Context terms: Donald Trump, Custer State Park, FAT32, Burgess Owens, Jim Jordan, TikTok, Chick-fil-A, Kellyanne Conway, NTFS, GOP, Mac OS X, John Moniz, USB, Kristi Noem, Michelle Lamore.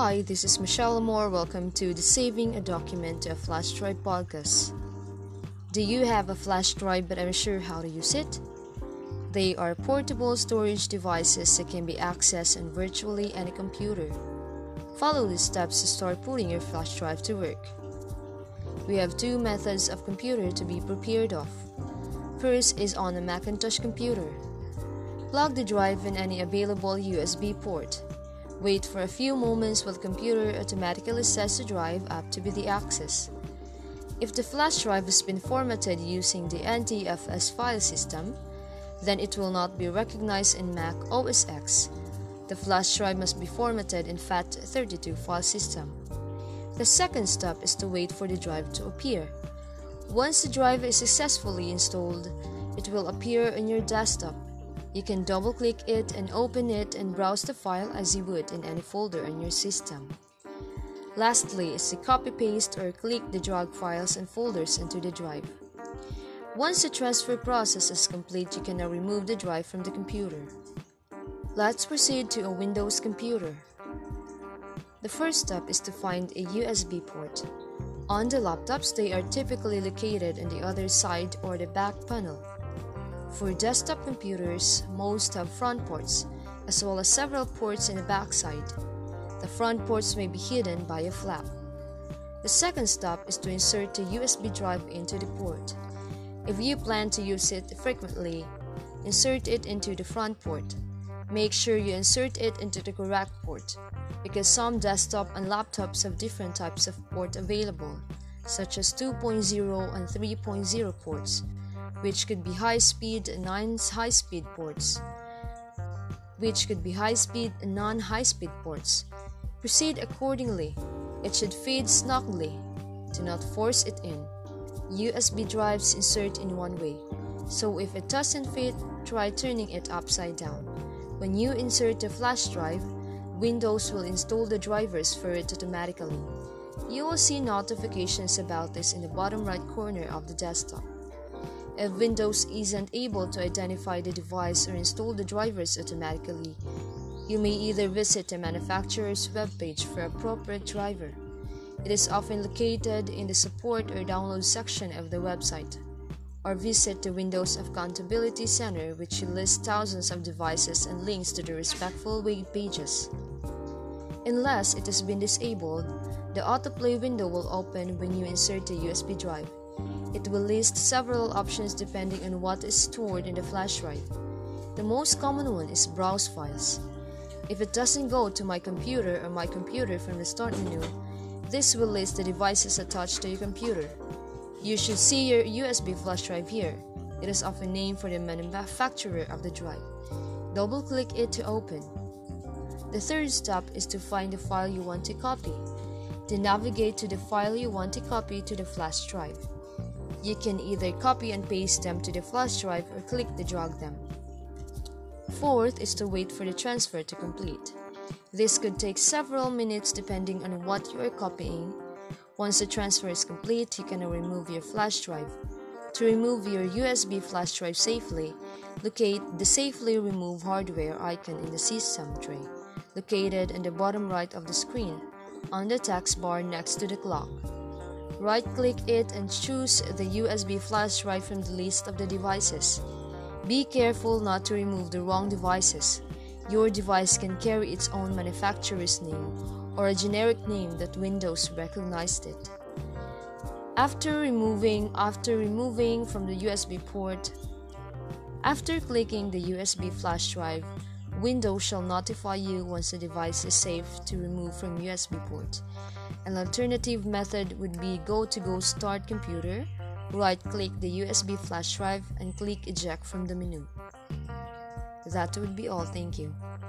Hi, this is Michelle Lamore. Welcome to the Saving a Document to a Flash Drive podcast. Do you have a flash drive but unsure how to use it? They are portable storage devices that can be accessed on virtually any computer. Follow these steps to start putting your flash drive to work. We have two methods of computer to be prepared of. First is on a Macintosh computer. Plug the drive in any available USB port. Wait for a few moments while the computer automatically sets the drive up to be the access. If the flash drive has been formatted using the NTFS file system, then it will not be recognized in Mac OS X. The flash drive must be formatted in FAT32 file system. The second step is to wait for the drive to appear. Once the drive is successfully installed, it will appear on your desktop. You can double-click it and open it and browse the file as you would in any folder on your system. Lastly is to copy-paste or click the drag files and folders into the drive. Once the transfer process is complete, you can now remove the drive from the computer. Let's proceed to a Windows computer. The first step is to find a USB port. On the laptops, they are typically located on the other side or the back panel. For desktop computers, most have front ports, as well as several ports in the backside. The front ports may be hidden by a flap. The second step is to insert the USB drive into the port. If you plan to use it frequently, insert it into the front port. Make sure you insert it into the correct port, because some desktop and laptops have different types of port available, such as 2.0 and 3.0 ports, which could be high-speed and non-high-speed ports. Proceed accordingly. It should fit snugly. Do not force it in. USB drives insert in one way, so if it doesn't fit, try turning it upside down. When you insert the flash drive, Windows will install the drivers for it automatically. You will see notifications about this in the bottom right corner of the desktop. If Windows isn't able to identify the device or install the drivers automatically, you may either visit the manufacturer's webpage for appropriate driver. It is often located in the support or download section of the website, or visit the Windows Accountability Center, which lists thousands of devices and links to the respectful web pages. Unless it has been disabled, the autoplay window will open when you insert the USB drive. It will list several options depending on what is stored in the flash drive. The most common one is Browse Files. If it doesn't go to My Computer or My Computer from the Start menu, this will list the devices attached to your computer. You should see your USB flash drive here. It is often named for the manufacturer of the drive. Double-click it to open. The third step is to find the file you want to copy. Then navigate to the file you want to copy to the flash drive. You can either copy and paste them to the flash drive or click to drag them. Fourth is to wait for the transfer to complete. This could take several minutes depending on what you are copying. Once the transfer is complete, you can now remove your flash drive. To remove your USB flash drive safely, locate the Safely Remove Hardware icon in the system tray, located in the bottom right of the screen, on the text bar next to the clock. Right-click it and choose the USB flash drive from the list of the devices. Be careful not to remove the wrong devices. Your device can carry its own manufacturer's name or a generic name that Windows recognized it. After removing from the USB port, after clicking the USB flash drive, Windows shall notify you once the device is safe to remove from USB port. An alternative method would be go to Start Computer, right-click the USB flash drive, and click Eject from the menu. That would be all. Thank you.